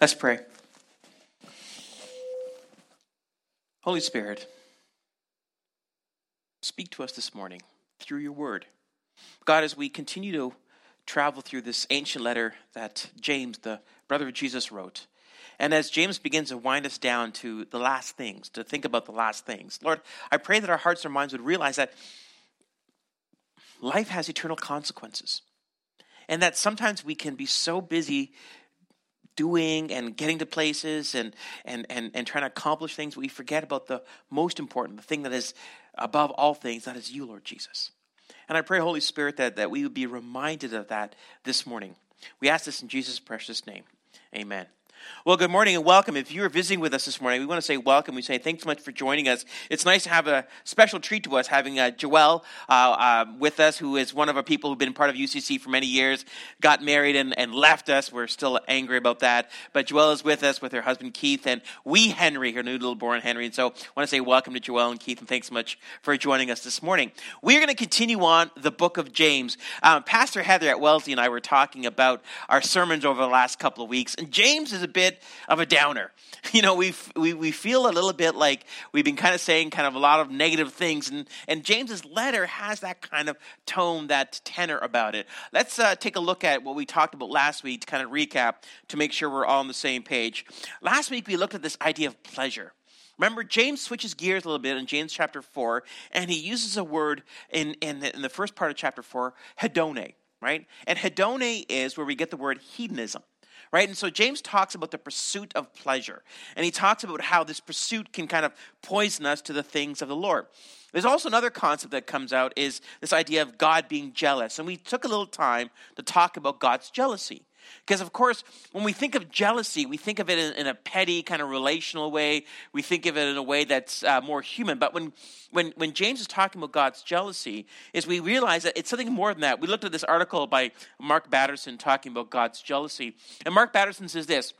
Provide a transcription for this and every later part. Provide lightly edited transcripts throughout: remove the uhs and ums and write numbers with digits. Let's pray. Holy Spirit, speak to us this morning through your word. God, as we continue to travel through this ancient letter that James, the brother of Jesus, wrote, and as James begins to wind us down to the last things, to think about the last things, Lord, I pray that our hearts and minds would realize that life has eternal consequences, and that sometimes we can be so busy doing and getting to places and trying to accomplish things, we forget about the most important, the thing that is above all things, that is you, Lord Jesus. And I pray, Holy Spirit, that we would be reminded of that this morning. We ask this in Jesus' precious name. Amen. Well, good morning and welcome. If you are visiting with us this morning, we want to say welcome. We say thanks so much for joining us. It's nice to have a special treat to us, having Joelle with us, who is one of our people who've been part of UCC for many years, got married and left us. We're still angry about that. But Joelle is with us with her husband, Keith, and Henry, her new little-born Henry. And so I want to say welcome to Joelle and Keith, and thanks so much for joining us this morning. We're going to continue on the book of James. Pastor Heather at Wellesley and I were talking about our sermons over the last couple of weeks, and James is a bit of a downer. You know, we feel a little bit like we've been kind of saying kind of a lot of negative things, and James's letter has that kind of tone, that tenor about it. Let's take a look at what we talked about last week to kind of recap to make sure we're all on the same page. Last week we looked at this idea of pleasure. Remember, James switches gears a little bit in James chapter 4, and he uses a word in the first part of chapter 4, hedone, right? And hedone is where we get the word hedonism. Right? And so James talks about the pursuit of pleasure, and he talks about how this pursuit can kind of poison us to the things of the Lord. There's also another concept that comes out, is this idea of God being jealous, and we took a little time to talk about God's jealousy. Because, of course, when we think of jealousy, we think of it in a petty kind of relational way. We think of it in a way that's more human. But when James is talking about God's jealousy, is we realize that it's something more than that. We looked at this article by Mark Batterson talking about God's jealousy. And Mark Batterson says this: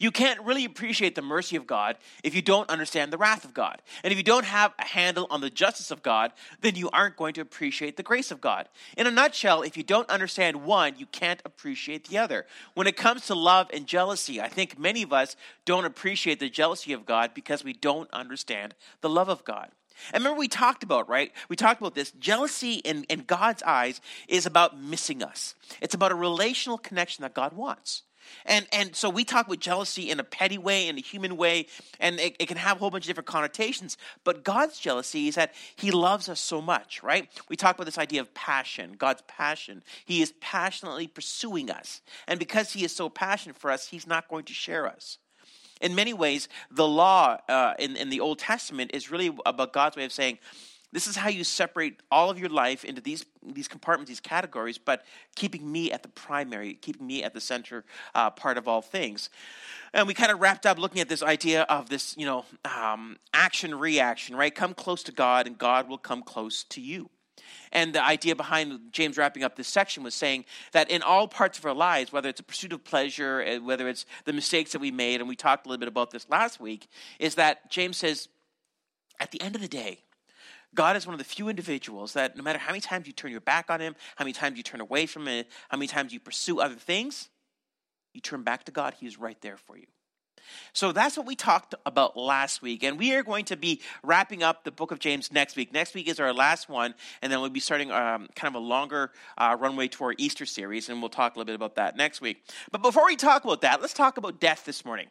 you can't really appreciate the mercy of God if you don't understand the wrath of God. And if you don't have a handle on the justice of God, then you aren't going to appreciate the grace of God. In a nutshell, if you don't understand one, you can't appreciate the other. When it comes to love and jealousy, I think many of us don't appreciate the jealousy of God because we don't understand the love of God. And remember we talked about, right? We talked about this. Jealousy in God's eyes is about missing us. It's about a relational connection that God wants. And so we talk about jealousy in a petty way, in a human way, and it can have a whole bunch of different connotations. But God's jealousy is that he loves us so much, right? We talk about this idea of passion, God's passion. He is passionately pursuing us. And because he is so passionate for us, he's not going to share us. In many ways, the law in the Old Testament is really about God's way of saying, this is how you separate all of your life into these compartments, these categories, but keeping me at the primary, keeping me at the center part of all things. And we kind of wrapped up looking at this idea of this, action-reaction, right? Come close to God, and God will come close to you. And the idea behind James wrapping up this section was saying that in all parts of our lives, whether it's a pursuit of pleasure, whether it's the mistakes that we made, and we talked a little bit about this last week, is that James says, at the end of the day, God is one of the few individuals that no matter how many times you turn your back on him, how many times you turn away from him, how many times you pursue other things, you turn back to God, he is right there for you. So that's what we talked about last week, and we are going to be wrapping up the book of James next week. Next week is our last one, and then we'll be starting kind of a longer runway to our Easter series, and we'll talk a little bit about that next week. But before we talk about that, let's talk about death this morning.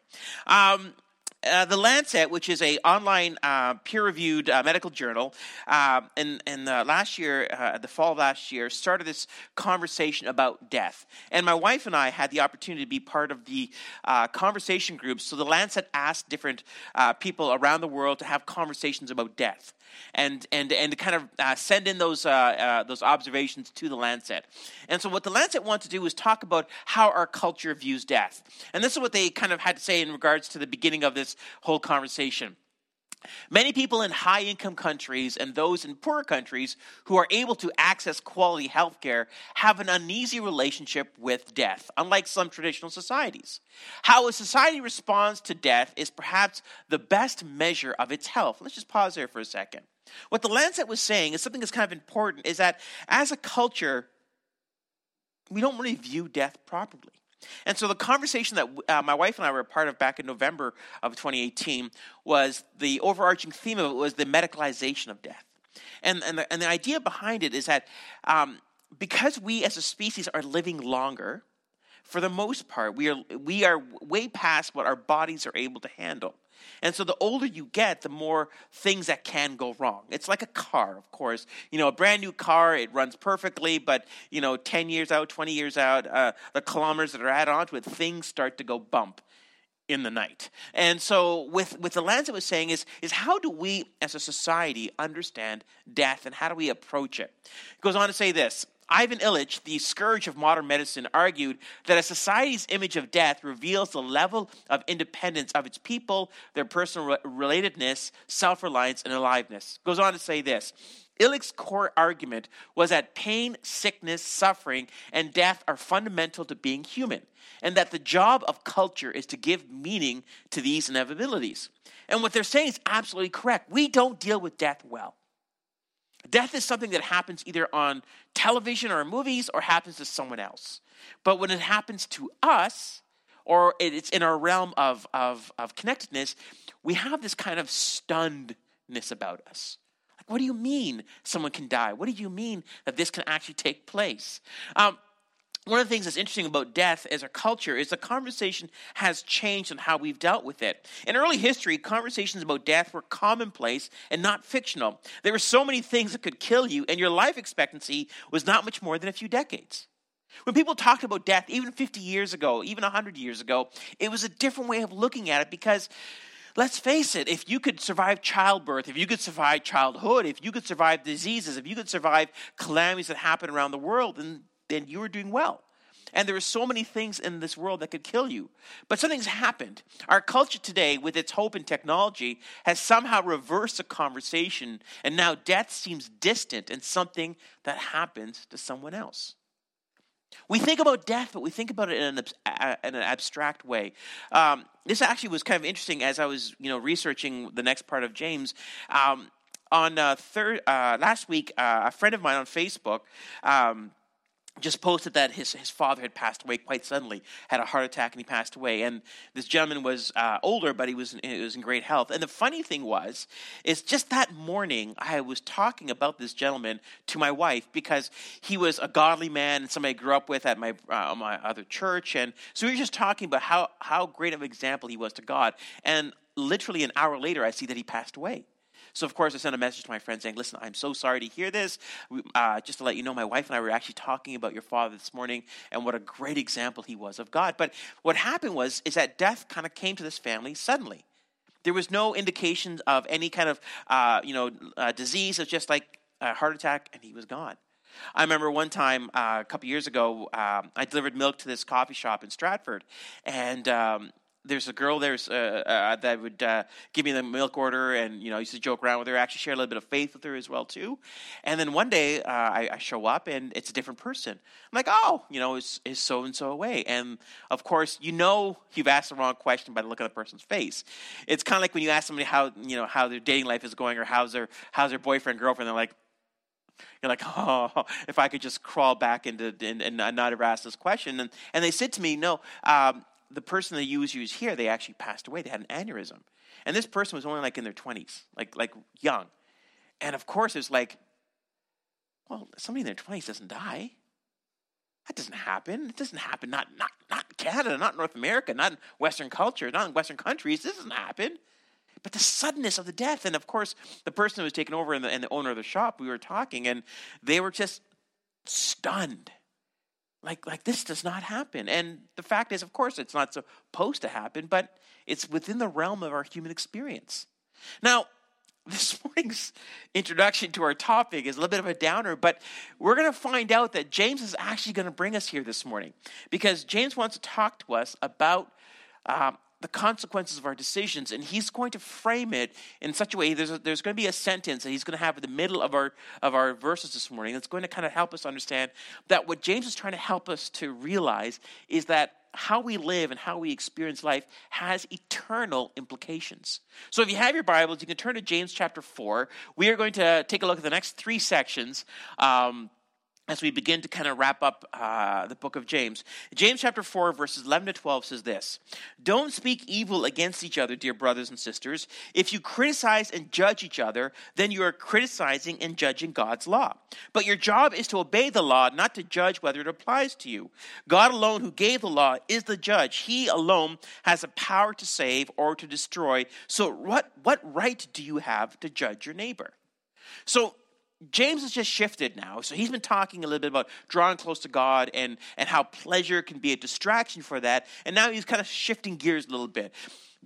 The Lancet, which is an online peer-reviewed medical journal, last year, the fall of last year, started this conversation about death. And my wife and I had the opportunity to be part of the conversation groups. So the Lancet asked different people around the world to have conversations about death, and to kind of send in those observations to the Lancet. And so what the Lancet wanted to do was talk about how our culture views death. And this is what they kind of had to say in regards to the beginning of this whole conversation. Many people in high-income countries and those in poorer countries who are able to access quality health care have an uneasy relationship with death, unlike some traditional societies. How a society responds to death is perhaps the best measure of its health. Let's just pause there for a second. What the Lancet was saying is something that's kind of important, is that as a culture, we don't really view death properly. And so the conversation that my wife and I were a part of back in November of 2018 was, the overarching theme of it was the medicalization of death. And the idea behind it is that because we as a species are living longer, for the most part, we are way past what our bodies are able to handle. And so the older you get, the more things that can go wrong. It's like a car, of course. You know, a brand new car, it runs perfectly, but, you know, 10 years out, 20 years out, the kilometers that are added onto it, things start to go bump in the night. And so with the lens, it was saying is how do we as a society understand death and how do we approach it? It goes on to say this. Ivan Illich, the scourge of modern medicine, argued that a society's image of death reveals the level of independence of its people, their personal relatedness, self-reliance, and aliveness. Goes on to say this. Illich's core argument was that pain, sickness, suffering, and death are fundamental to being human, and that the job of culture is to give meaning to these inevitabilities. And what they're saying is absolutely correct. We don't deal with death well. Death is something that happens either on television or movies or happens to someone else. But when it happens to us, or it's in our realm of connectedness, we have this kind of stunnedness about us. Like, what do you mean someone can die? What do you mean that this can actually take place? One of the things that's interesting about death as a culture is the conversation has changed on how we've dealt with it. In early history, conversations about death were commonplace and not fictional. There were so many things that could kill you, and your life expectancy was not much more than a few decades. When people talked about death, even 50 years ago, even 100 years ago, it was a different way of looking at it because, let's face it, if you could survive childbirth, if you could survive childhood, if you could survive diseases, if you could survive calamities that happen around the world, then you were doing well. And there are so many things in this world that could kill you. But something's happened. Our culture today, with its hope and technology, has somehow reversed the conversation, and now death seems distant and something that happens to someone else. We think about death, but we think about it in an abstract way. This actually was kind of interesting as I was, researching the next part of James. Last week, a friend of mine on Facebook just posted that his father had passed away quite suddenly, had a heart attack, and he passed away. And this gentleman was older, but he was in great health. And the funny thing is just that morning, I was talking about this gentleman to my wife because he was a godly man and somebody I grew up with at my other church. And so we were just talking about how great of an example he was to God. And literally an hour later, I see that he passed away. So, of course, I sent a message to my friend saying, listen, I'm so sorry to hear this. Just to let you know, my wife and I were actually talking about your father this morning and what a great example he was of God. But what happened is that death kind of came to this family suddenly. There was no indication of any kind of, disease. It was just like a heart attack, and he was gone. I remember one time a couple years ago, I delivered milk to this coffee shop in Stratford, and there's a girl there that would give me the milk order, and I used to joke around with her. I actually share a little bit of faith with her as well too. And then one day I show up, and it's a different person. I'm like, oh, is so and so away? And of course, you've asked the wrong question by the look of the person's face. It's kind of like when you ask somebody how their dating life is going, or how's their boyfriend, girlfriend. They're like, you're like, oh, if I could just crawl back and not ever ask this question. And they said to me, no. The person that you use here, they actually passed away. They had an aneurysm. And this person was only in their 20s, like young. And of course, it's somebody in their 20s doesn't die. That doesn't happen. It doesn't happen, not in Canada, not in North America, not in Western culture, not in Western countries. This doesn't happen. But the suddenness of the death, and of course, the person who was taken over and the owner of the shop, we were talking, and they were just stunned. Like this does not happen. And the fact is, of course, it's not supposed to happen, but it's within the realm of our human experience. Now, this morning's introduction to our topic is a little bit of a downer, but we're going to find out that James is actually going to bring us here this morning because James wants to talk to us about the consequences of our decisions, and he's going to frame it in such a way. There's going to be a sentence that he's going to have in the middle of our verses this morning that's going to kind of help us understand that what James is trying to help us to realize is that how we live and how we experience life has eternal implications. So if you have your Bibles, you can turn to James chapter 4. We are going to take a look at the next three sections as we begin to kind of wrap up the book of James. James chapter 4, verses 11 to 12 says this: "Don't speak evil against each other, dear brothers and sisters. If you criticize and judge each other, then you are criticizing and judging God's law. But your job is to obey the law, not to judge whether it applies to you. God alone, who gave the law, is the judge. He alone has the power to save or to destroy. So what right do you have to judge your neighbor?" So James has just shifted now. So he's been talking a little bit about drawing close to God and how pleasure can be a distraction for that. And now he's kind of shifting gears a little bit.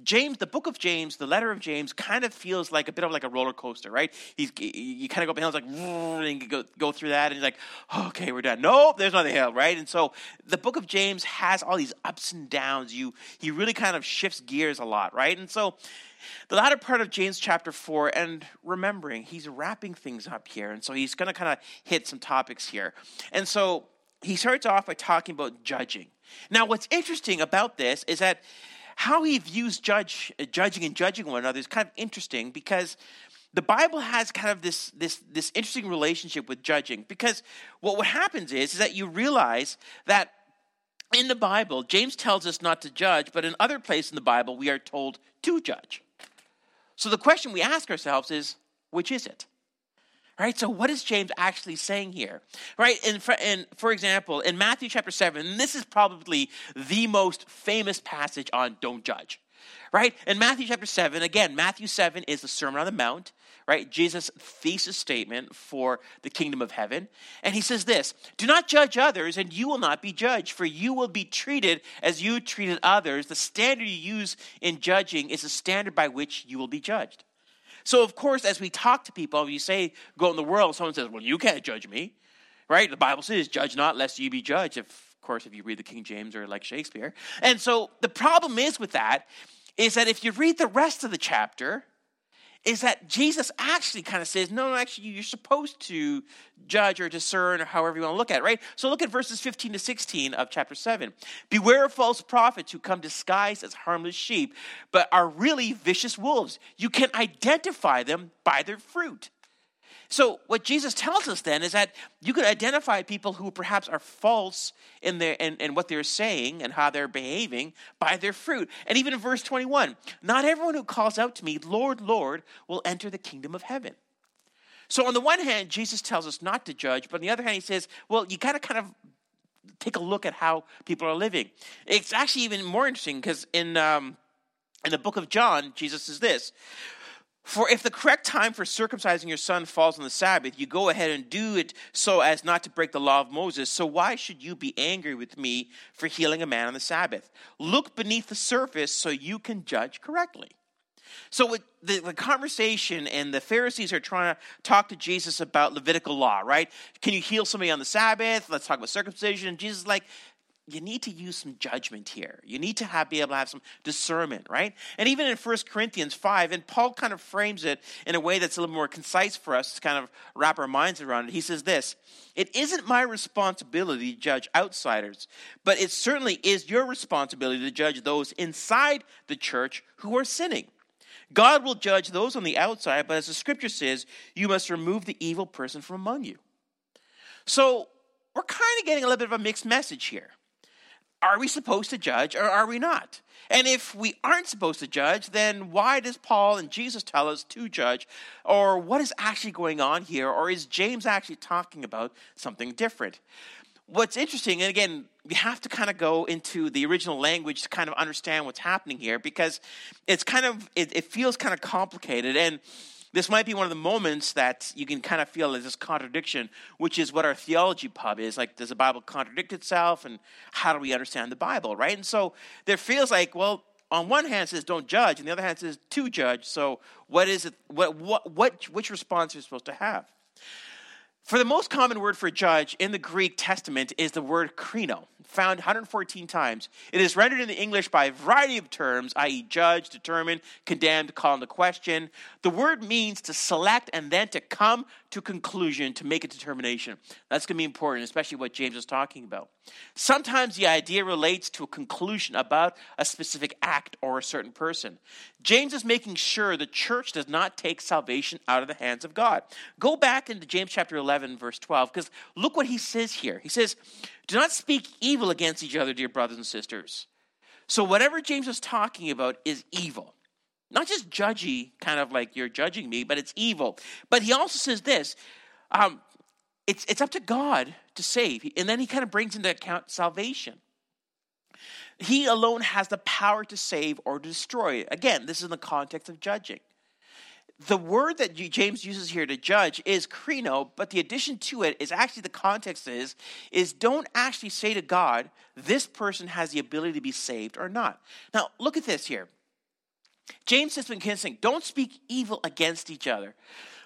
James, the book of James, the letter of James, kind of feels like a bit of like a roller coaster, right? You kind of go up the hill, like, and go through that, and you're like, oh, okay, we're done. Nope, there's another hill, right? And so the book of James has all these ups and downs. He really kind of shifts gears a lot, right? And so the latter part of James chapter 4, and remembering, he's wrapping things up here, and so he's going to kind of hit some topics here. And so he starts off by talking about judging. Now, what's interesting about this is that how he views judging and judging one another is kind of interesting, because the Bible has kind of this interesting relationship with judging, because what happens is that you realize that in the Bible, James tells us not to judge, but in other places in the Bible, we are told to judge. So the question we ask ourselves is, which is it? Right? So what is James actually saying here? Right? And for example, in Matthew chapter 7, this is probably the most famous passage on don't judge. Right? In Matthew chapter 7, again, Matthew 7 is the Sermon on the Mount, right? Jesus' thesis statement for the kingdom of heaven. And he says this: "Do not judge others, and you will not be judged, for you will be treated as you treated others. The standard you use in judging is the standard by which you will be judged." So, of course, as we talk to people, you say, go out in the world, someone says, well, you can't judge me, right? The Bible says, judge not, lest you be judged, if you read the King James or like Shakespeare. And so the problem is with that is that if you read the rest of the chapter, is that Jesus actually kind of says, no, actually, you're supposed to judge or discern, or however you want to look at it, right? So look at verses 15 to 16 of chapter 7. "Beware of false prophets who come disguised as harmless sheep, but are really vicious wolves. You can identify them by their fruit." So what Jesus tells us then is that you can identify people who perhaps are false in what they're saying and how they're behaving by their fruit. And even in verse 21, "Not everyone who calls out to me, 'Lord, Lord,' will enter the kingdom of heaven." So on the one hand, Jesus tells us not to judge, but on the other hand, he says, well, you got to kind of take a look at how people are living. It's actually even more interesting because in the book of John, Jesus says this: "For if the correct time for circumcising your son falls on the Sabbath, you go ahead and do it so as not to break the law of Moses. So why should you be angry with me for healing a man on the Sabbath? Look beneath the surface so you can judge correctly." So with the conversation, and the Pharisees are trying to talk to Jesus about Levitical law, right? Can you heal somebody on the Sabbath? Let's talk about circumcision. Jesus is like, you need to use some judgment here. You need to be able to have some discernment, right? And even in 1 Corinthians 5, and Paul kind of frames it in a way that's a little more concise for us to kind of wrap our minds around it. He says this: "It isn't my responsibility to judge outsiders, but it certainly is your responsibility to judge those inside the church who are sinning. God will judge those on the outside, but as the scripture says, you must remove the evil person from among you." So we're kind of getting a little bit of a mixed message here. Are we supposed to judge, or are we not? And if we aren't supposed to judge, then why does Paul and Jesus tell us to judge? Or what is actually going on here? Or is James actually talking about something different? What's interesting, and again, you have to kind of go into the original language to kind of understand what's happening here, because it's kind of, it feels kind of complicated. And this might be one of the moments that you can kind of feel this contradiction, which is what our theology pub is. Like, does the Bible contradict itself, and how do we understand the Bible, right? And so there feels like, well, on one hand it says don't judge, and the other hand it says to judge. So what is it? Which response are you supposed to have? For the most common word for judge in the Greek Testament is the word krino, found 114 times. It is rendered in the English by a variety of terms, i.e. judge, determine, condemn, call into question. The word means to select and then to come to conclusion, to make a determination. That's going to be important, especially what James is talking about. Sometimes the idea relates to a conclusion about a specific act or a certain person. James is making sure the church does not take salvation out of the hands of God. Go back into James chapter 11, verse 12, because look what he says here. He says, "Do not speak evil against each other, dear brothers and sisters." So whatever James is talking about is evil. Not just judgy, kind of like you're judging me, but it's evil. But he also says this, it's up to God to save. And then he kind of brings into account salvation. He alone has the power to save or destroy. Again, this is in the context of judging. The word that James uses here to judge is kreno, but the addition to it is actually the context is don't actually say to God, this person has the ability to be saved or not. Now, look at this here. James has been saying, don't speak evil against each other.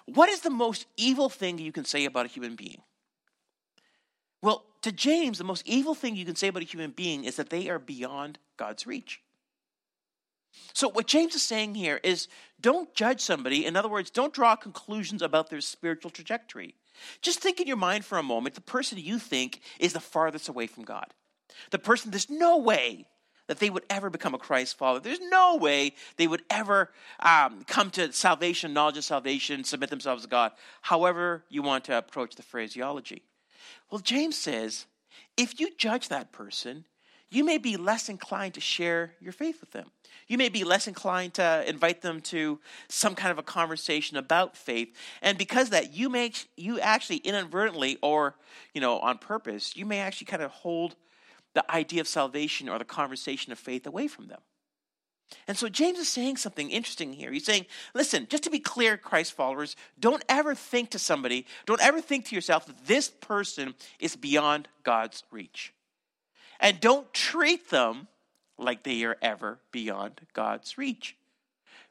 What is the most evil thing you can say about a human being? Well, to James, the most evil thing you can say about a human being is that they are beyond God's reach. So what James is saying here is don't judge somebody. In other words, don't draw conclusions about their spiritual trajectory. Just think in your mind for a moment, the person you think is the farthest away from God. The person, there's no way that they would ever become a Christ follower. There's no way they would ever come to salvation, knowledge of salvation, submit themselves to God, however you want to approach the phraseology. Well, James says, if you judge that person, you may be less inclined to share your faith with them. You may be less inclined to invite them to some kind of a conversation about faith. And because of that, you actually inadvertently or, on purpose, you may actually kind of hold the idea of salvation or the conversation of faith away from them. And so James is saying something interesting here. He's saying, listen, just to be clear, Christ followers, don't ever think to yourself that this person is beyond God's reach. And don't treat them like they are ever beyond God's reach.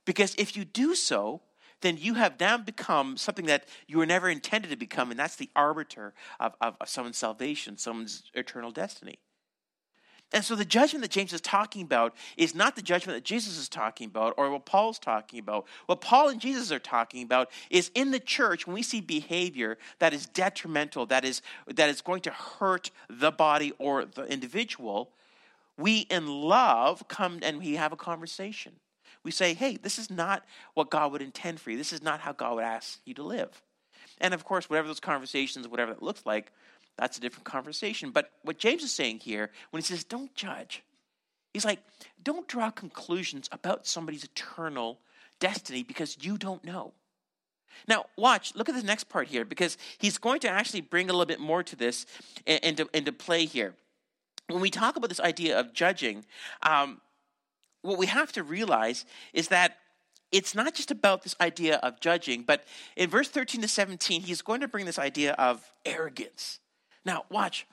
Because if you do so, then you have now become something that you were never intended to become, and that's the arbiter of someone's salvation, someone's eternal destiny. And so the judgment that James is talking about is not the judgment that Jesus is talking about or what Paul's talking about. What Paul and Jesus are talking about is in the church when we see behavior that is detrimental, that is going to hurt the body or the individual, we in love come and we have a conversation. We say, hey, this is not what God would intend for you. This is not how God would ask you to live. And of course, whatever those conversations, whatever that looks like, that's a different conversation. But what James is saying here, when he says, don't judge, he's like, don't draw conclusions about somebody's eternal destiny because you don't know. Now, watch, look at this next part here, because he's going to actually bring a little bit more to this into play here. When we talk about this idea of judging, what we have to realize is that it's not just about this idea of judging, but in verse 13 to 17, he's going to bring this idea of arrogance. Now, watch.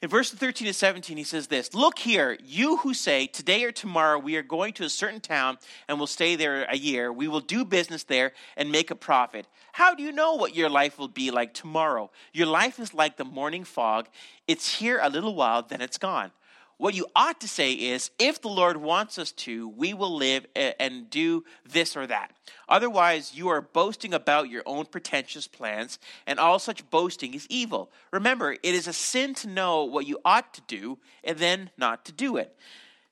In verse 13 to 17, he says this, "Look here, you who say, today or tomorrow we are going to a certain town and will stay there a year. We will do business there and make a profit. How do you know what your life will be like tomorrow? Your life is like the morning fog. It's here a little while, then it's gone. What you ought to say is, if the Lord wants us to, we will live and do this or that. Otherwise, you are boasting about your own pretentious plans, and all such boasting is evil. Remember, it is a sin to know what you ought to do and then not to do it."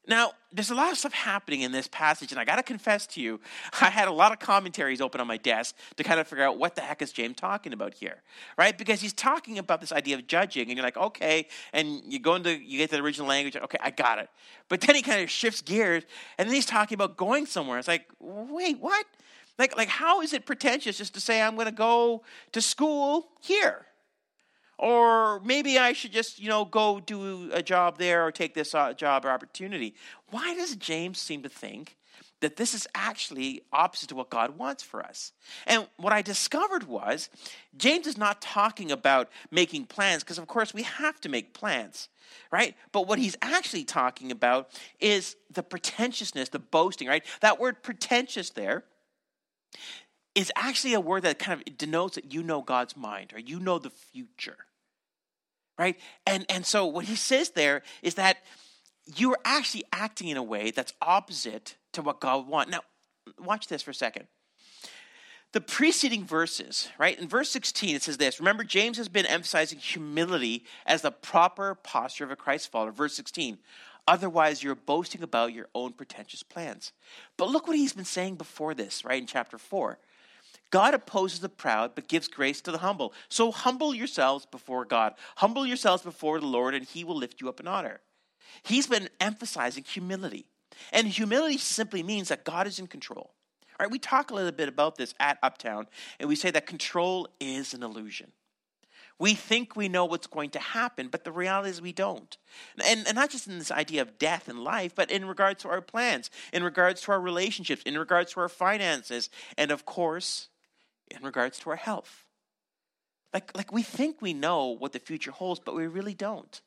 Now, there's a lot of stuff happening in this passage, and I got to confess to you, I had a lot of commentaries open on my desk to kind of figure out what the heck is James talking about here, right? Because he's talking about this idea of judging, and you're like, okay, and you get to the original language, okay, I got it. But then he kind of shifts gears, and then he's talking about going somewhere. It's like, wait, what? Like how is it pretentious just to say I'm going to go to school here? Or maybe I should just, go do a job there or take this job or opportunity. Why does James seem to think that this is actually opposite to what God wants for us? And what I discovered was James is not talking about making plans because, of course, we have to make plans, right? But what he's actually talking about is the pretentiousness, the boasting, right? That word pretentious there is actually a word that kind of denotes that you know God's mind or you know the future. Right? And so what he says there is that you're actually acting in a way that's opposite to what God wants. Now, watch this for a second. the preceding verses, right? In verse 16, it says this. Remember, James has been emphasizing humility as the proper posture of a Christ follower. Verse 16, otherwise you're boasting about your own pretentious plans. But look what he's been saying before this, right? In chapter 4, God opposes the proud, but gives grace to the humble. So humble yourselves before God. Humble yourselves before the Lord, and he will lift you up in honor. He's been emphasizing humility. And humility simply means that God is in control. All right, we talk a little bit about this at Uptown, and we say that control is an illusion. We think we know what's going to happen, but the reality is we don't. And not just in this idea of death and life, but in regards to our plans, in regards to our relationships, in regards to our finances, and of course, in regards to our health. Like we think we know what the future holds, but we really don't.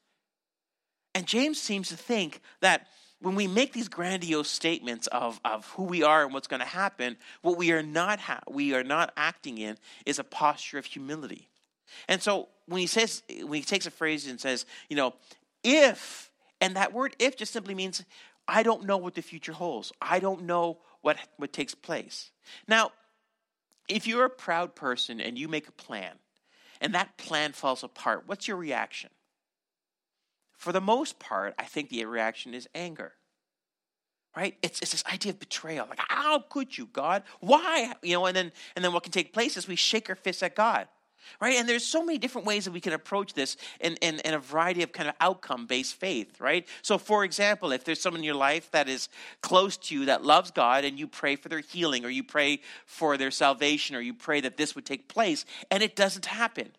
And James seems to think that when we make these grandiose statements of who we are and what's going to happen, what we are not acting in is a posture of humility. And so when he takes a phrase and says, you know, if, and that word if just simply means I don't know what the future holds. I don't know what takes place. Now, if you're a proud person and you make a plan and that plan falls apart, what's your reaction? For the most part, I think the reaction is anger, right? It's this idea of betrayal. Like, how could you, God? Why? You know, and then what can take place is we shake our fists at God, right? And there's so many different ways that we can approach this in a variety of kind of outcome-based faith, right? So, for example, if there's someone in your life that is close to you that loves God and you pray for their healing or you pray for their salvation or you pray that this would take place and it doesn't happen,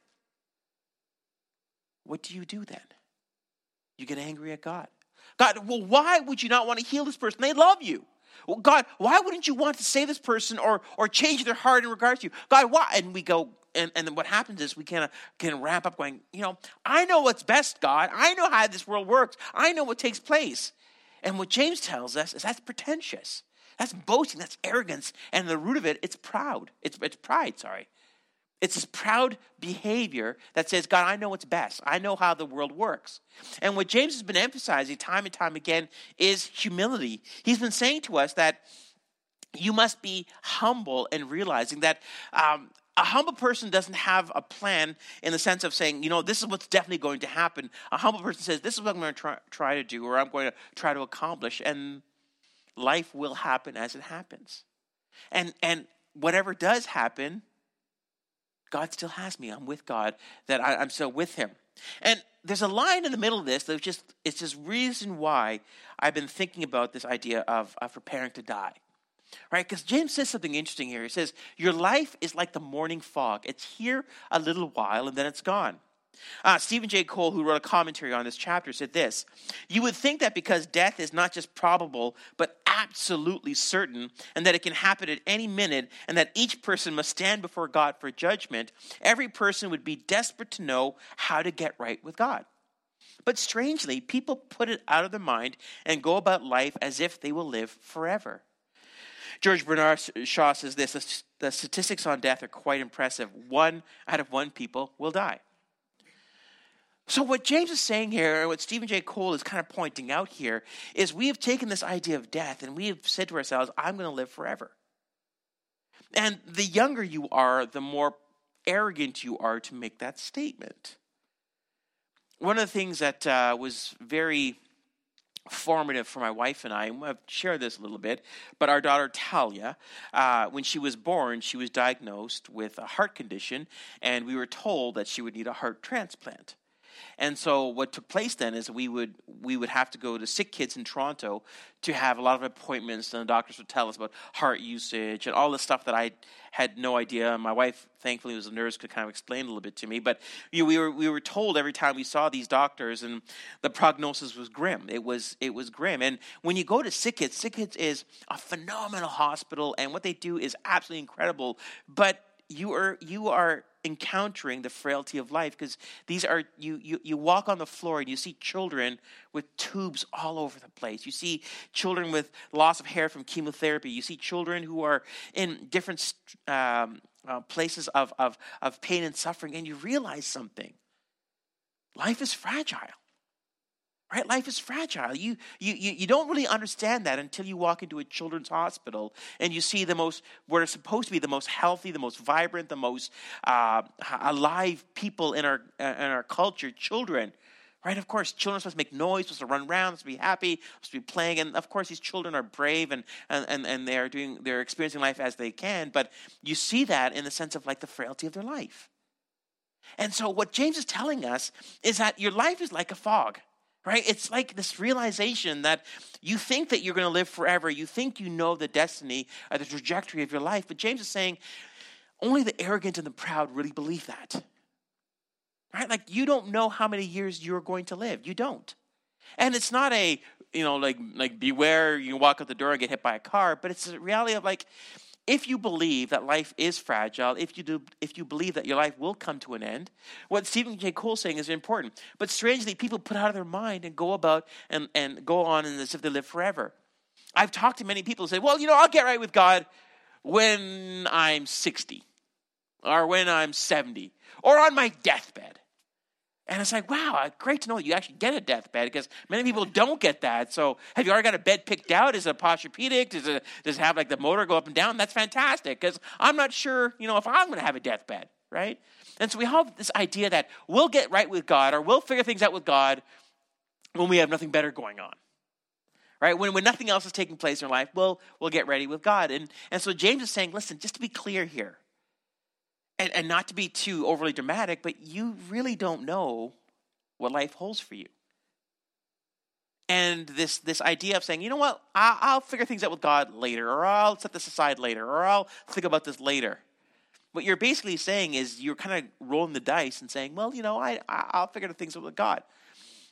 what do you do then? You get angry at God. God, well, why would you not want to heal this person? They love you. Well, God, why wouldn't you want to save this person or change their heart in regards to you? God, why? And we go, and then what happens is we can wrap up going, you know, I know what's best, God. I know how this world works. I know what takes place. And what James tells us is that's pretentious. That's boasting. That's arrogance. And the root of it, it's proud. It's pride, sorry. It's this proud behavior that says, God, I know what's best. I know how the world works. And what James has been emphasizing time and time again is humility. He's been saying to us that you must be humble and realizing that a humble person doesn't have a plan in the sense of saying, you know, this is what's definitely going to happen. A humble person says, this is what I'm going to try to do or I'm going to try to accomplish. And life will happen as it happens. And whatever does happen, God still has me. I'm with God, that I'm still with him. And there's a line in the middle of this that's just, it's this reason why I've been thinking about this idea of preparing to die, right? Because James says something interesting here. He says, your life is like the morning fog. It's here a little while and then it's gone. Stephen J. Cole, who wrote a commentary on this chapter, said this, you would think that because death is not just probable, but absolutely certain, and that it can happen at any minute, and that each person must stand before God for judgment, every person would be desperate to know how to get right with God. But strangely, people put it out of their mind and go about life as if they will live forever. George Bernard Shaw says this, the statistics on death are quite impressive. 1 out of 1 people will die. So what James is saying here, and what Stephen J. Cole is kind of pointing out here, is we have taken this idea of death and we have said to ourselves, I'm going to live forever. And the younger you are, the more arrogant you are to make that statement. One of the things that was very formative for my wife and I, and I've shared this a little bit, but our daughter Talia, when she was born, she was diagnosed with a heart condition, and we were told that she would need a heart transplant. And so what took place then is we would have to go to Sick Kids in Toronto to have a lot of appointments, and the doctors would tell us about heart usage and all the stuff that I had no idea. My wife, thankfully, who was a nurse, could kind of explain a little bit to me. But you know, we were told every time we saw these doctors, and the prognosis was grim. It was grim. And when you go to Sick Kids is a phenomenal hospital, and what they do is absolutely incredible. But you are encountering the frailty of life, because these are you walk on the floor and you see children with tubes all over the place. You see children with loss of hair from chemotherapy. You see children who are in different places of pain and suffering, and you realize something. Life is fragile. Right? Life is fragile. You don't really understand that until you walk into a children's hospital and you see the most, what are supposed to be the most healthy, the most vibrant, the most alive people in our culture, children. Right? Of course, children are supposed to make noise, supposed to run around, supposed to be happy, supposed to be playing. And of course, these children are brave and they're experiencing life as they can. But you see that in the sense of like the frailty of their life. And so what James is telling us is that your life is like a fog. Right? It's like this realization that you think that you're going to live forever. You think you know the destiny or the trajectory of your life. But James is saying only the arrogant and the proud really believe that. Right? Like you don't know how many years you're going to live. You don't. And it's not a, like beware, you walk out the door and get hit by a car. But it's the reality of like, if you believe that life is fragile, if you believe that your life will come to an end, what Stephen J. Cole is saying is important. But strangely, people put out of their mind and go about and go on as if they live forever. I've talked to many people who say, well, I'll get right with God when I'm 60 or when I'm 70 or on my deathbed. And it's like, wow, great to know that you actually get a deathbed because many people don't get that. So have you already got a bed picked out? Is it a posturepedic? Does it have like the motor go up and down? That's fantastic because I'm not sure, if I'm going to have a deathbed, right? And so we have this idea that we'll get right with God or we'll figure things out with God when we have nothing better going on, right? When nothing else is taking place in our life, we'll get ready with God. And so James is saying, listen, just to be clear here, and not to be too overly dramatic, but you really don't know what life holds for you. And this idea of saying, I'll figure things out with God later, or I'll set this aside later, or I'll think about this later. What you're basically saying is you're kind of rolling the dice and saying, well, I'll figure things out with God.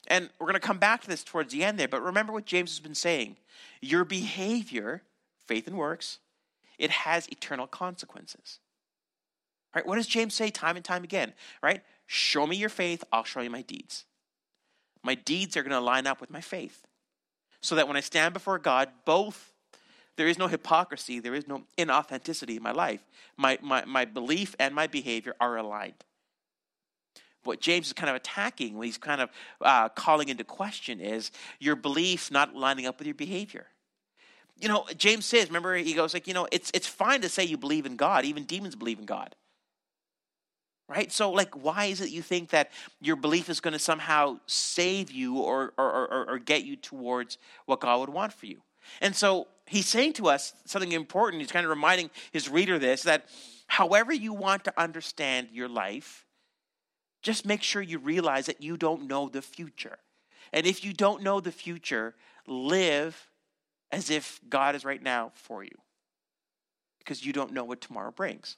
And we're going to come back to this towards the end there, but remember what James has been saying. Your behavior, faith and works, it has eternal consequences. Right? What does James say time and time again? Right? Show me your faith, I'll show you my deeds. My deeds are going to line up with my faith. So that when I stand before God, there is no hypocrisy, there is no inauthenticity in my life. My belief and my behavior are aligned. What James is kind of attacking, what he's kind of calling into question is your belief not lining up with your behavior. James says, remember, he goes like, it's fine to say you believe in God, even demons believe in God. Right? So, like, why is it you think that your belief is going to somehow save you or get you towards what God would want for you? And so he's saying to us something important. He's kind of reminding his reader this, that however you want to understand your life, just make sure you realize that you don't know the future. And if you don't know the future, live as if God is right now for you because you don't know what tomorrow brings.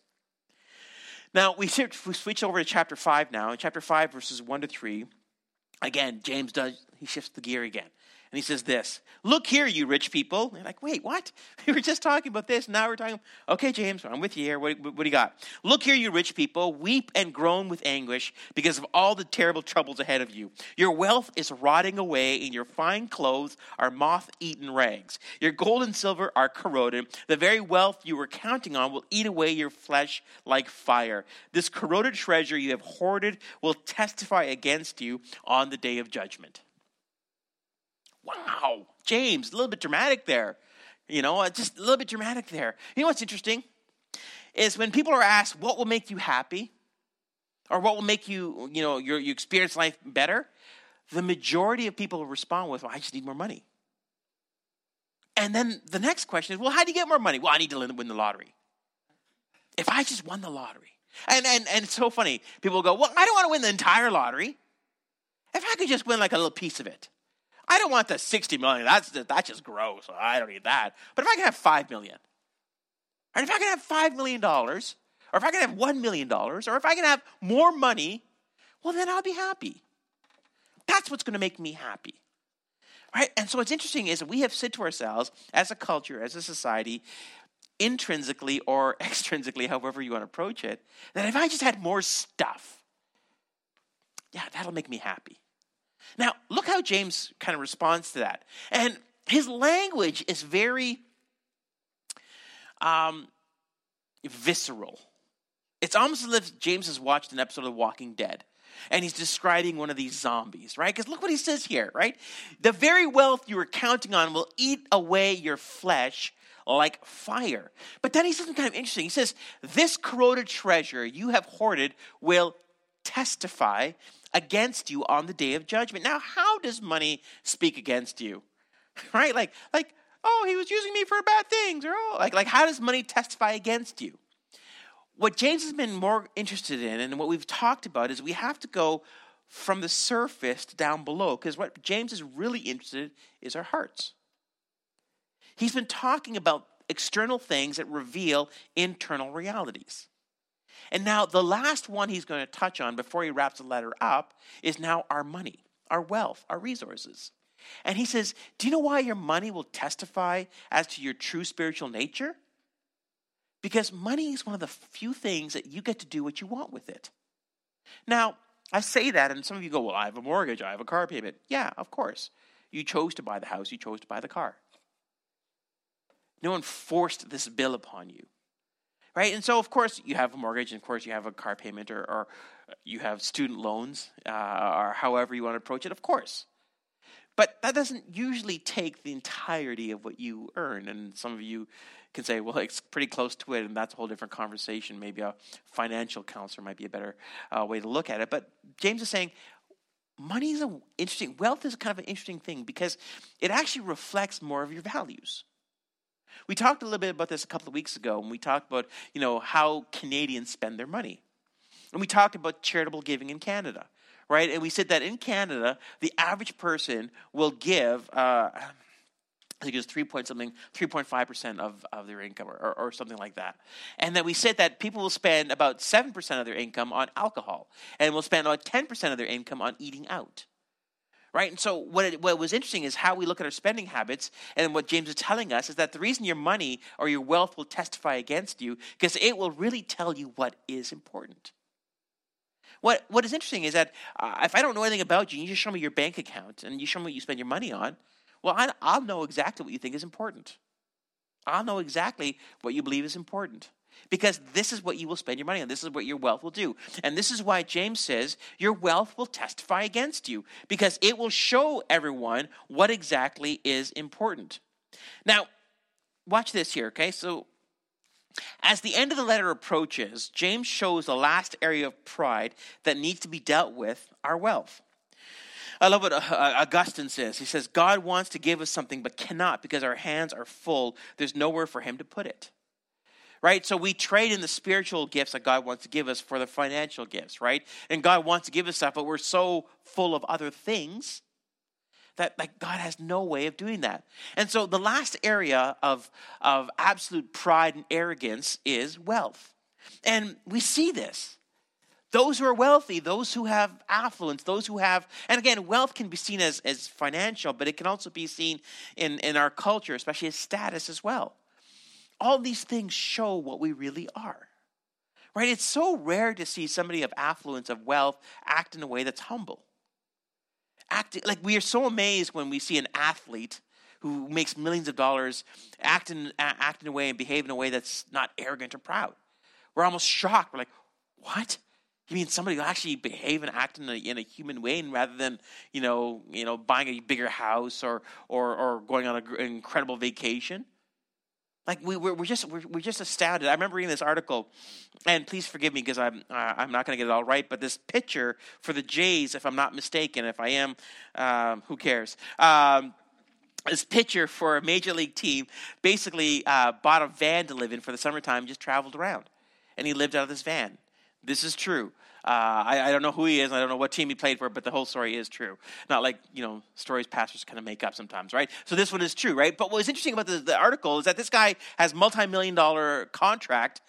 Now, we switch over to chapter 5 now. In chapter 5, verses 1 to 3, again, James he shifts the gear again. And he says this, look here, you rich people. And you're like, wait, what? We were just talking about this. Now we're talking, okay, James, I'm with you here. What do you got? Look here, you rich people. Weep and groan with anguish because of all the terrible troubles ahead of you. Your wealth is rotting away, and your fine clothes are moth-eaten rags. Your gold and silver are corroded. The very wealth you were counting on will eat away your flesh like fire. This corroded treasure you have hoarded will testify against you on the day of judgment. Wow, James, a little bit dramatic there. Just a little bit dramatic there. You know what's interesting is when people are asked what will make you happy or what will make you, you experience life better, the majority of people respond with, well, I just need more money. And then the next question is, well, how do you get more money? Well, I need to win the lottery. If I just won the lottery. And it's so funny. People go, well, I don't want to win the entire lottery. If I could just win like a little piece of it. I don't want the 60 million. That's just gross. I don't need that. But if I can have 5 million, and if I can have $5 million, or if I can have $1 million, or if I can have more money, well, then I'll be happy. That's what's going to make me happy, right? And so what's interesting is we have said to ourselves as a culture, as a society, intrinsically or extrinsically, however you want to approach it, that if I just had more stuff, yeah, that'll make me happy. Now, look how James kind of responds to that. And his language is very visceral. It's almost as if James has watched an episode of The Walking Dead. and he's describing one of these zombies, right? Because look what he says here, right? The very wealth you were counting on will eat away your flesh like fire. But then he says something kind of interesting. He says, this corroded treasure you have hoarded will testify against you on the day of judgment. Now, how does money speak against you? Right? Like, oh, he was using me for bad things. Or, oh, like how does money testify against you? What James has been more interested in and what we've talked about is we have to go from the surface to down below, because what James is really interested in is our hearts. He's been talking about external things that reveal internal realities. And now the last one he's going to touch on before he wraps the letter up is now our money, our wealth, our resources. And he says, do you know why your money will testify as to your true spiritual nature? Because money is one of the few things that you get to do what you want with it. Now, I say that, and some of you go, well, I have a mortgage, I have a car payment. Yeah, of course. You chose to buy the house, you chose to buy the car. No one forced this bill upon you, right? And so, of course, you have a mortgage, and of course, you have a car payment, or you have student loans, or however you want to approach it, of course. But that doesn't usually take the entirety of what you earn. And some of you can say, well, it's pretty close to it, and that's a whole different conversation. Maybe a financial counselor might be a better way to look at it. But James is saying money is an interesting, wealth is kind of an interesting thing because it actually reflects more of your values. We talked a little bit about this a couple of weeks ago, and we talked about, you know, how Canadians spend their money. And we talked about charitable giving in Canada, right? And we said that in Canada, the average person will give, I think it was 3.5% of their income or something like that. And then we said that people will spend about 7% of their income on alcohol and will spend about 10% of their income on eating out. Right, and so what was interesting is how we look at our spending habits, and what James is telling us is that the reason your money or your wealth will testify against you because it will really tell you what is important. What is interesting is that if I don't know anything about you, you just show me your bank account and you show me what you spend your money on, well, I'll know exactly what you think is important. I'll know exactly what you believe is important. Because this is what you will spend your money on. This is what your wealth will do. And this is why James says your wealth will testify against you, because it will show everyone what exactly is important. Now, watch this here, okay? So as the end of the letter approaches, James shows the last area of pride that needs to be dealt with, our wealth. I love what Augustine says. He says, God wants to give us something but cannot because our hands are full. There's nowhere for him to put it. Right, so we trade in the spiritual gifts that God wants to give us for the financial gifts, right? And God wants to give us stuff, but we're so full of other things that, like, God has no way of doing that. And so the last area of absolute pride and arrogance is wealth. And we see this. Those who are wealthy, those who have affluence, those who have, and again, wealth can be seen as financial, but it can also be seen in our culture, especially as status as well. All these things show what we really are, right? It's so rare to see somebody of affluence, of wealth, act in a way that's humble. Like, we are so amazed when we see an athlete who makes millions of dollars act in a way and behave in a way that's not arrogant or proud. We're almost shocked. We're like, what? You mean somebody will actually behave and act in a human way, and rather than you know buying a bigger house or going on an incredible vacation? Like we're just astounded. I remember reading this article, and please forgive me because I'm not going to get it all right. But this picture for the Jays, if I'm not mistaken, if I am, who cares? This pitcher for a major league team basically bought a van to live in for the summertime, just traveled around, and he lived out of this van. This is true. I don't know who he is, and I don't know what team he played for, but the whole story is true. Not like, stories pastors kind of make up sometimes, right? So this one is true, right? But what was interesting about the article is that this guy has multi-million-dollar contract,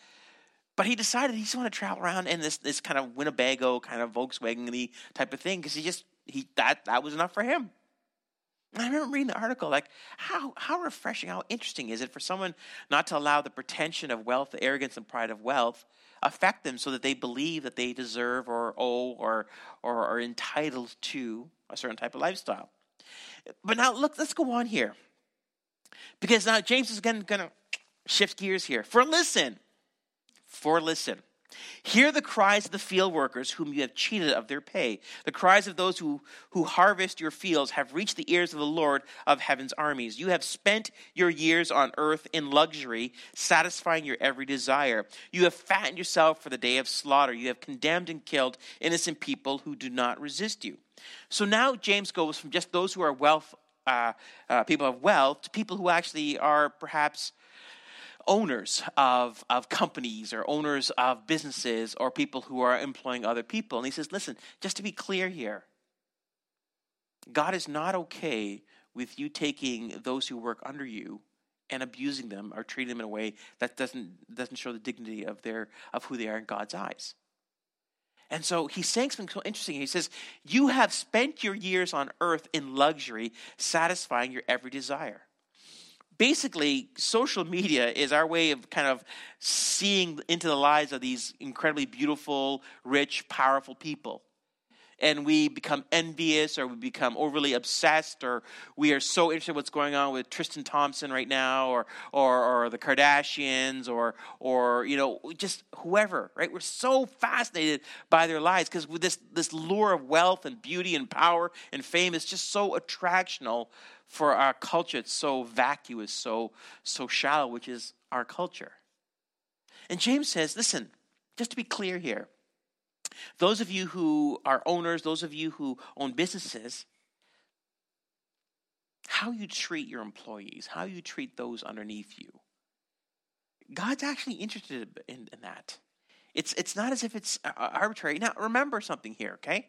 but he decided he just wanted to travel around in this kind of Winnebago, kind of Volkswagen-y type of thing, because that was enough for him. And I remember reading the article, like, how refreshing, how interesting is it for someone not to allow the pretension of wealth, the arrogance and pride of wealth, affect them so that they believe that they deserve or owe or are entitled to a certain type of lifestyle. But now, let's go on here. Because now James is again going to shift gears here. For listen. Hear the cries of the field workers whom you have cheated of their pay. The cries of those who harvest your fields have reached the ears of the Lord of heaven's armies. You have spent your years on earth in luxury, satisfying your every desire. You have fattened yourself for the day of slaughter. You have condemned and killed innocent people who do not resist you. So now James goes from just those who are people of wealth to people who actually are perhaps owners of companies or owners of businesses or people who are employing other people. And he says, listen, just to be clear here, God is not okay with you taking those who work under you and abusing them or treating them in a way that doesn't show the dignity of who they are in God's eyes. And so he's saying something so interesting. He says, you have spent your years on earth in luxury, satisfying your every desire. Basically, social media is our way of kind of seeing into the lives of these incredibly beautiful, rich, powerful people. And we become envious, or we become overly obsessed, or we are so interested in what's going on with Tristan Thompson right now, or the Kardashians, or you know, just whoever, right? We're so fascinated by their lives because this lure of wealth and beauty and power and fame is just so attractional for our culture. It's so vacuous, so shallow, which is our culture. And James says, listen, just to be clear here, those of you who are owners, those of you who own businesses, how you treat your employees, how you treat those underneath you, God's actually interested in that. It's not as if it's arbitrary. Now, remember something here, okay?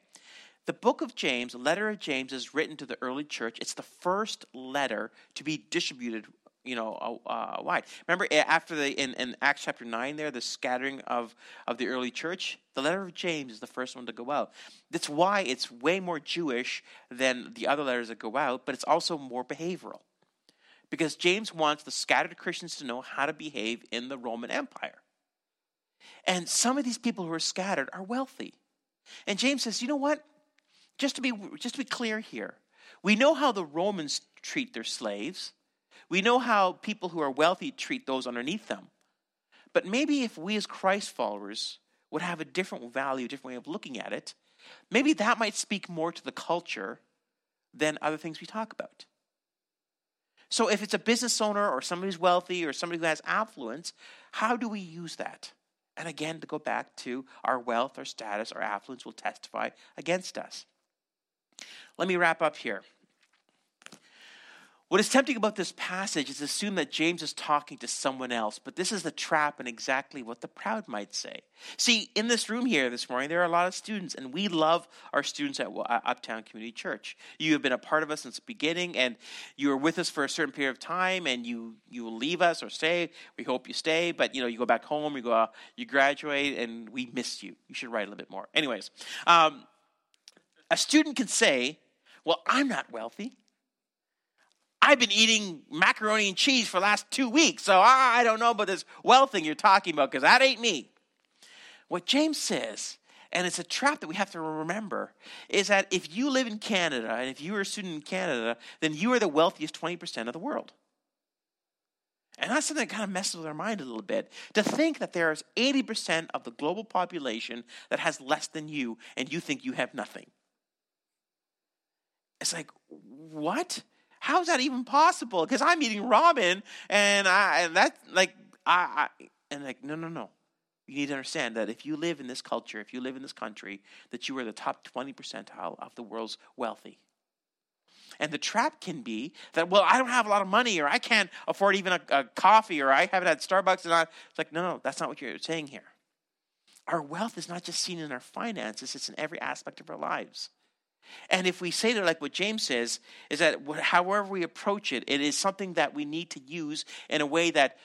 The book of James, the letter of James, is written to the early church. It's the first letter to be distributed, you know, wide. Remember, after in Acts chapter 9 there, the scattering of the early church, the letter of James is the first one to go out. That's why it's way more Jewish than the other letters that go out, but it's also more behavioral, because James wants the scattered Christians to know how to behave in the Roman Empire. And some of these people who are scattered are wealthy. And James says, you know what? Just to be clear here, we know how the Romans treat their slaves. We know how people who are wealthy treat those underneath them. But maybe if we as Christ followers would have a different value, a different way of looking at it, maybe that might speak more to the culture than other things we talk about. So if it's a business owner or somebody who's wealthy or somebody who has affluence, how do we use that? And again, to go back to our wealth, our status, our affluence will testify against us. Let me wrap up here. What is tempting about this passage is to assume that James is talking to someone else, but this is the trap and exactly what the proud might say. See, in this room here this morning, there are a lot of students, and we love our students at Uptown Community Church. You have been a part of us since the beginning, and you were with us for a certain period of time, and you will leave us or stay. We hope you stay, but you know, you go back home, you graduate, and we miss you. You should write a little bit more. Anyways, a student can say, well, I'm not wealthy. I've been eating macaroni and cheese for the last 2 weeks, so I don't know about this wealth thing you're talking about, because that ain't me. What James says, and it's a trap that we have to remember, is that if you live in Canada, and if you are a student in Canada, then you are the wealthiest 20% of the world. And that's something that kind of messes with our mind a little bit, to think that there is 80% of the global population that has less than you, and you think you have nothing. It's like, what? How is that even possible? Because I'm eating ramen, no. You need to understand that if you live in this culture, if you live in this country, that you are the top 20 percentile of the world's wealthy. And the trap can be that, well, I don't have a lot of money, or I can't afford even a coffee, or I haven't had Starbucks, it's like, no, that's not what you're saying here. Our wealth is not just seen in our finances, it's in every aspect of our lives. And if we say that, like what James says, is that however we approach it, it is something that we need to use in a way that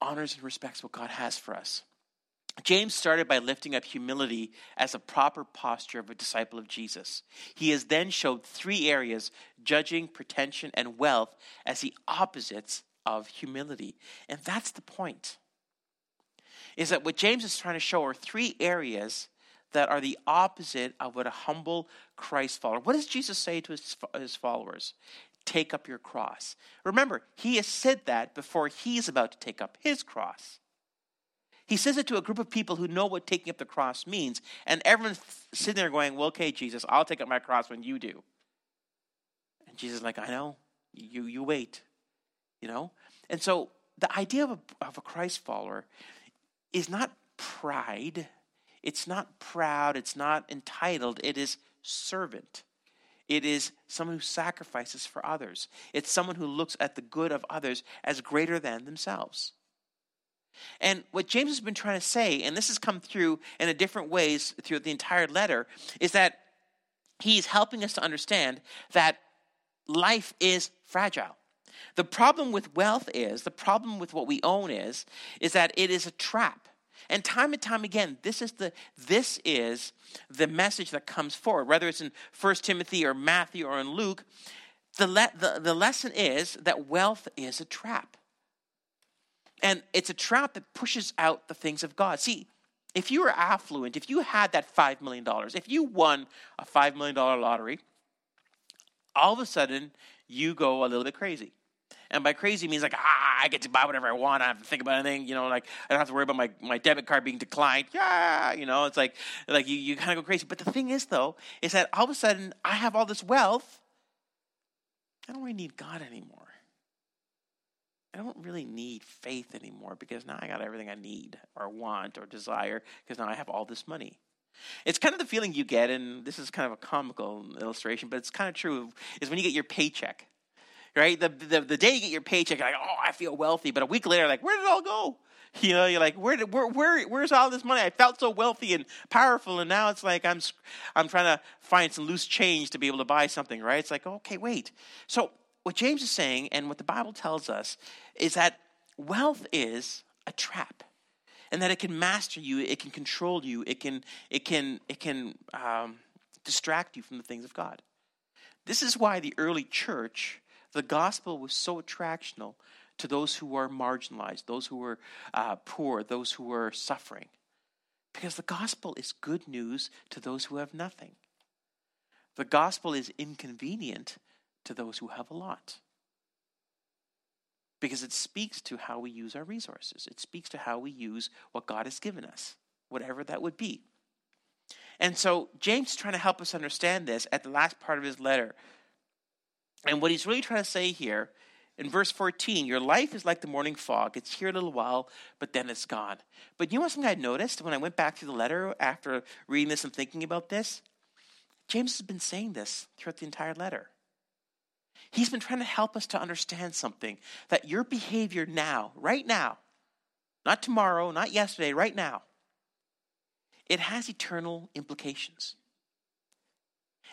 honors and respects what God has for us. James started by lifting up humility as a proper posture of a disciple of Jesus. He has then showed three areas: judging, pretension, and wealth as the opposites of humility. And that's the point, is that what James is trying to show are three areas that are the opposite of what a humble Christ follower. What does Jesus say to his followers? Take up your cross. Remember, he has said that before he's about to take up his cross. He says it to a group of people who know what taking up the cross means, and everyone's sitting there going, well, okay, Jesus, I'll take up my cross when you do. And Jesus is like, I know, you wait, you know? And so the idea of a Christ follower is not pride. It's not proud. It's not entitled. It is servant. It is someone who sacrifices for others. It's someone who looks at the good of others as greater than themselves. And what James has been trying to say, and this has come through in a different ways through the entire letter, is that he's helping us to understand that life is fragile. The problem with wealth is, the problem with what we own is that it is a trap. And time again, this is the message that comes forward. Whether it's in 1 Timothy or Matthew or in Luke, the lesson is that wealth is a trap. And it's a trap that pushes out the things of God. See, if you were affluent, if you had that $5 million, if you won a $5 million lottery, all of a sudden you go a little bit crazy. And by crazy means like, I get to buy whatever I want. I don't have to think about anything. You know, like I don't have to worry about my debit card being declined. Yeah, you know, it's like you kind of go crazy. But the thing is, though, is that all of a sudden I have all this wealth. I don't really need God anymore. I don't really need faith anymore because now I got everything I need or want or desire because now I have all this money. It's kind of the feeling you get, and this is kind of a comical illustration, but it's kind of true, is when you get your paycheck. Right? The day you get your paycheck, you're like, oh, I feel wealthy. But a week later, like, where did it all go? You know, you're like, where's all this money? I felt so wealthy and powerful, and now it's like I'm trying to find some loose change to be able to buy something, right? It's like, okay, wait. So what James is saying and what the Bible tells us is that wealth is a trap and that it can master you, it can control you, it can distract you from the things of God. This is why the early church, the gospel was so attractional to those who were marginalized, those who were poor, those who were suffering. Because the gospel is good news to those who have nothing. The gospel is inconvenient to those who have a lot. Because it speaks to how we use our resources. It speaks to how we use what God has given us, whatever that would be. And so James is trying to help us understand this at the last part of his letter. And what he's really trying to say here, in verse 14, your life is like the morning fog. It's here a little while, but then it's gone. But you know something I noticed when I went back through the letter after reading this and thinking about this? James has been saying this throughout the entire letter. He's been trying to help us to understand something, that your behavior now, right now, not tomorrow, not yesterday, right now, it has eternal implications.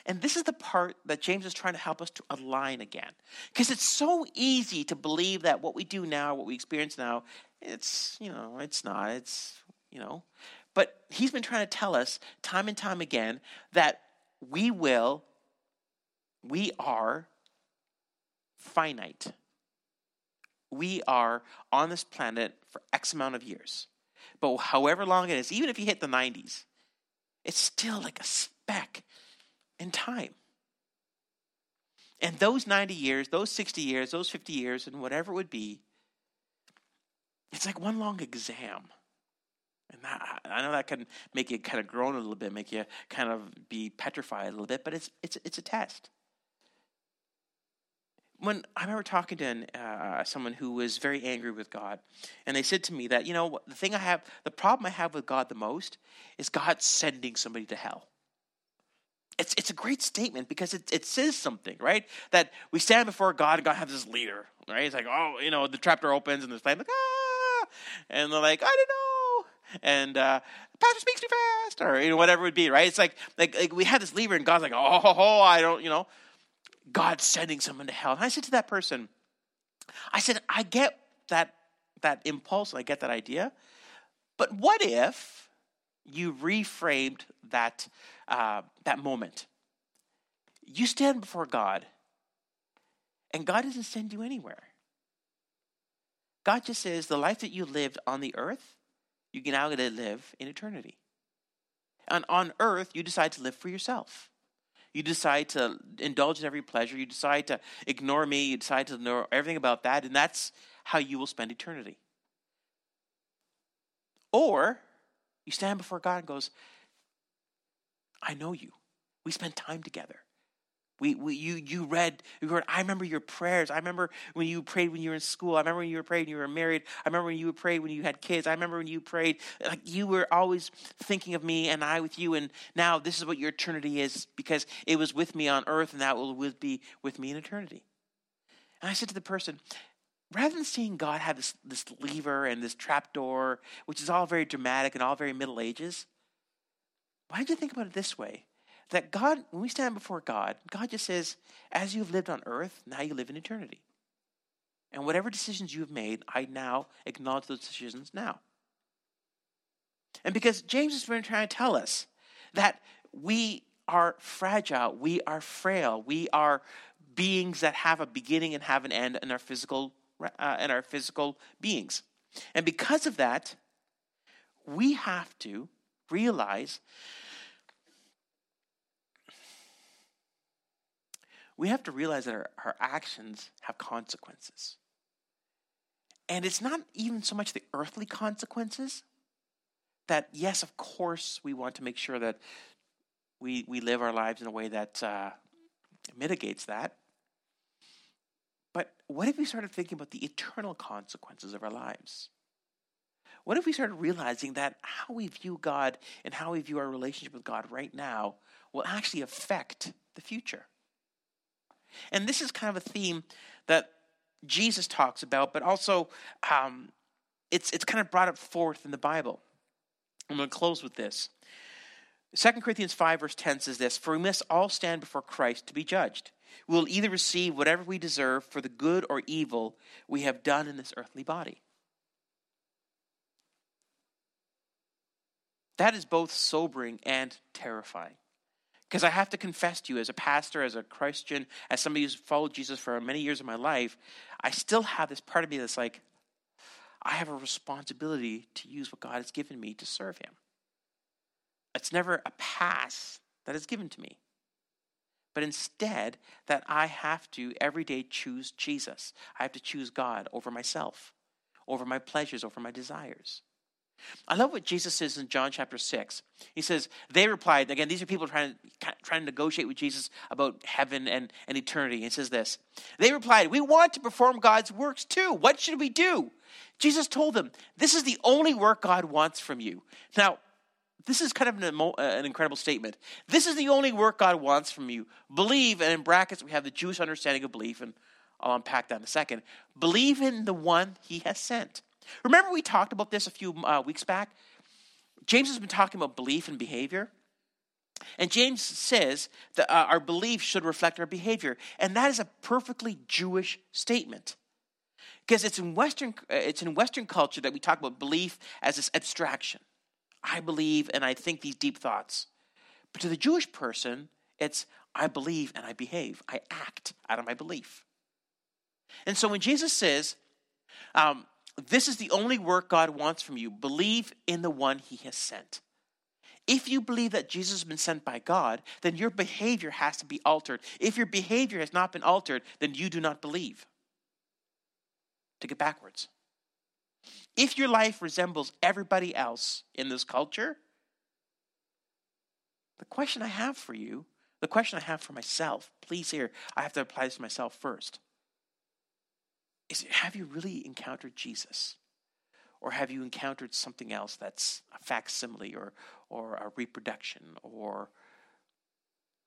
And this is the part that James is trying to help us to align again. Because it's so easy to believe that what we do now, what we experience now, it's not. But he's been trying to tell us time and time again that we are finite. We are on this planet for X amount of years. But however long it is, even if you hit the 90s, it's still like a speck in time. And those 90 years, those 60 years, those 50 years, and whatever it would be, it's like one long exam. And I know that can make you kind of groan a little bit, make you kind of be petrified a little bit, but it's a test. When I remember talking to someone who was very angry with God, and they said to me that, you know, the problem I have with God the most is God sending somebody to hell. It's a great statement because it says something, right? That we stand before God and God has this leader, right? It's like, oh, you know, the trapdoor opens and they're like, ah! And they're like, I don't know. And the pastor speaks too fast, or, you know, whatever it would be, right? It's like we have this leader and God's like, oh, I don't, you know. God's sending someone to hell. And I said to that person, I get that impulse and I get that idea, but what if you reframed that moment? You stand before God, and God doesn't send you anywhere. God just says the life that you lived on the earth, you can now get to live in eternity. And on earth, you decide to live for yourself. You decide to indulge in every pleasure. You decide to ignore me. You decide to know everything about that, and that's how you will spend eternity. Or you stand before God and goes, I know you. We spent time together. You read, I remember your prayers. I remember when you prayed when you were in school. I remember when you prayed when you were married. I remember when you prayed when you had kids. I remember when you prayed. Like, you were always thinking of me and I with you. And now this is what your eternity is, because it was with me on earth and that will be with me in eternity. And I said to the person, rather than seeing God have this lever and this trapdoor, which is all very dramatic and all very Middle Ages, why don't you think about it this way? That God, when we stand before God, God just says, as you've lived on earth, now you live in eternity. And whatever decisions you've made, I now acknowledge those decisions now. And because James has been trying to tell us that we are fragile, we are frail, we are beings that have a beginning and have an end in our physical beings. And because of that, we have to realize that our actions have consequences. And it's not even so much the earthly consequences that, yes, of course, we want to make sure that we live our lives in a way that mitigates that. But what if we started thinking about the eternal consequences of our lives? What if we started realizing that how we view God and how we view our relationship with God right now will actually affect the future? And this is kind of a theme that Jesus talks about, but also it's kind of brought up forth in the Bible. I'm going to close with this. 2 Corinthians 5 verse 10 says this, "For we must all stand before Christ to be judged. We will either receive whatever we deserve for the good or evil we have done in this earthly body." That is both sobering and terrifying. Because I have to confess to you, as a pastor, as a Christian, as somebody who's followed Jesus for many years of my life, I still have this part of me that's like, I have a responsibility to use what God has given me to serve him. It's never a pass that is given to me. But instead, that I have to every day choose Jesus. I have to choose God over myself, over my pleasures, over my desires. I love what Jesus says in John chapter 6. He says, they replied, again, these are people trying to negotiate with Jesus about heaven and eternity. He says this, they replied, "We want to perform God's works too. What should we do?" Jesus told them, "This is the only work God wants from you." Now, this is kind of an incredible statement. This is the only work God wants from you. Believe, and in brackets we have the Jewish understanding of belief, and I'll unpack that in a second. Believe in the one he has sent. Remember we talked about this a few weeks back? James has been talking about belief and behavior. And James says that our belief should reflect our behavior. And that is a perfectly Jewish statement. Because it's in Western culture that we talk about belief as this abstraction. I believe and I think these deep thoughts. But to the Jewish person, it's I believe and I behave. I act out of my belief. And so when Jesus says, this is the only work God wants from you. Believe in the one he has sent. If you believe that Jesus has been sent by God, then your behavior has to be altered. If your behavior has not been altered, then you do not believe. Take it backwards. If your life resembles everybody else in this culture, the question I have for myself, please hear, I have to apply this to myself first. Is, have you really encountered Jesus? Or have you encountered something else that's a facsimile or a reproduction or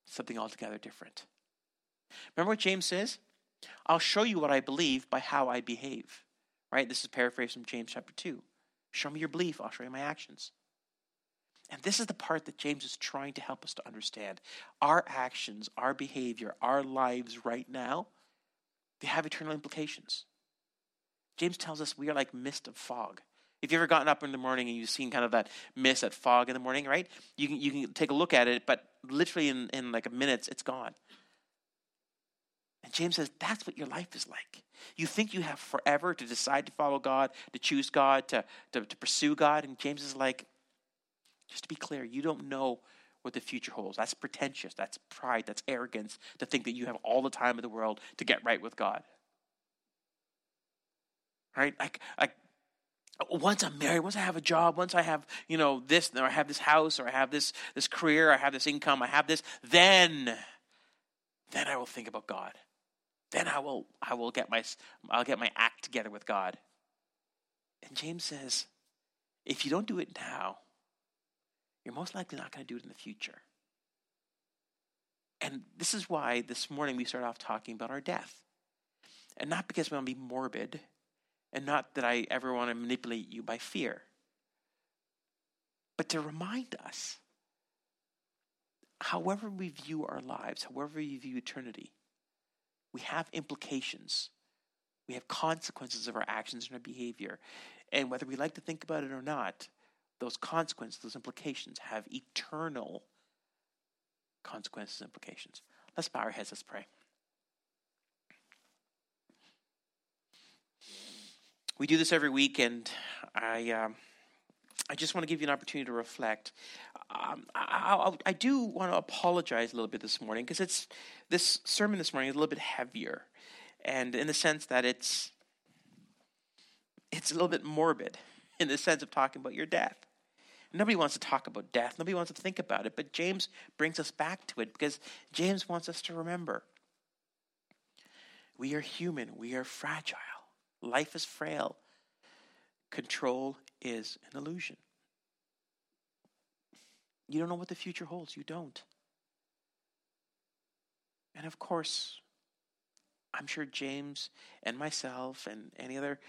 something altogether different? Remember what James says? I'll show you what I believe by how I behave. Right? This is paraphrased from James chapter 2. Show me your belief, I'll show you my actions. And this is the part that James is trying to help us to understand. Our actions, our behavior, our lives right now, they have eternal implications. James tells us we are like mist of fog. If you've ever gotten up in the morning and you've seen kind of that mist, that fog in the morning, right? You can take a look at it, but literally in like minutes, it's gone. And James says that's what your life is like. You think you have forever to decide to follow God, to choose God, to pursue God. And James is like, just to be clear, you don't know what the future holds. That's pretentious. That's pride. That's arrogance to think that you have all the time in the world to get right with God. Right? Like once I'm married, once I have a job, once I have, you know, this, or I have this house, or I have this career, I have this income, I have this, then I will think about God. Then I will get my act together with God. And James says, if you don't do it now, you're most likely not going to do it in the future. And this is why this morning we start off talking about our death. And not because we want to be morbid, and not that I ever want to manipulate you by fear, but to remind us, however we view our lives, however you view eternity, we have implications. We have consequences of our actions and our behavior. And whether we like to think about it or not, those consequences, those implications have eternal consequences and implications. Let's bow our heads, let's pray. We do this every week, and I just want to give you an opportunity to reflect. I do want to apologize a little bit this morning, because this sermon this morning is a little bit heavier, and in the sense that it's a little bit morbid in the sense of talking about your death. Nobody wants to talk about death. Nobody wants to think about it, but James brings us back to it, because James wants us to remember we are human, we are fragile. Life is frail. Control is an illusion. You don't know what the future holds. You don't. And of course, I'm sure James and myself and any other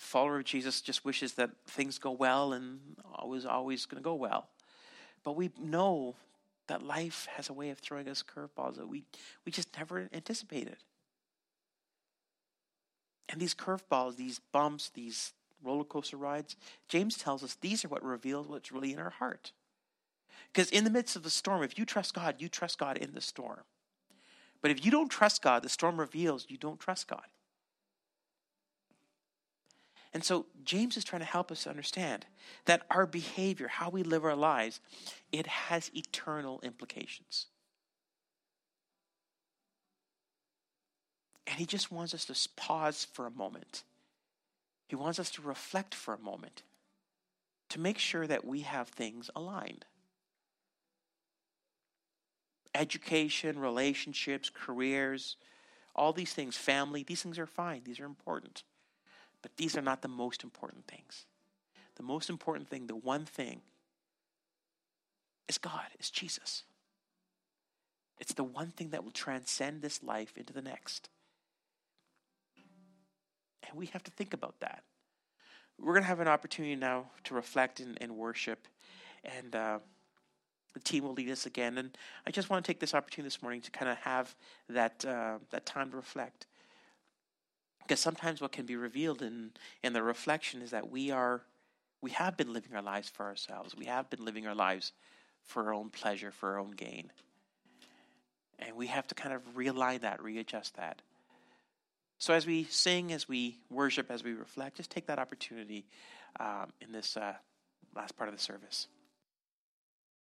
follower of Jesus just wishes that things go well and always going to go well. But we know that life has a way of throwing us curveballs that we just never anticipated. And these curveballs, these bumps, these roller coaster rides, James tells us these are what reveals what's really in our heart. Because in the midst of the storm, if you trust God, you trust God in the storm. But if you don't trust God, the storm reveals you don't trust God. And so James is trying to help us understand that our behavior, how we live our lives, it has eternal implications. And he just wants us to pause for a moment. He wants us to reflect for a moment to make sure that we have things aligned. Education, relationships, careers, all these things, family, these things are fine. These are important. But these are not the most important things. The most important thing, the one thing, is God, is Jesus. It's the one thing that will transcend this life into the next. And we have to think about that. We're going to have an opportunity now to reflect and worship. And the team will lead us again. And I just want to take this opportunity this morning to kind of have that time to reflect. Because sometimes what can be revealed in the reflection is that we have been living our lives for ourselves. We have been living our lives for our own pleasure, for our own gain. And we have to kind of realign that, readjust that. So as we sing, as we worship, as we reflect, just take that opportunity in this last part of the service.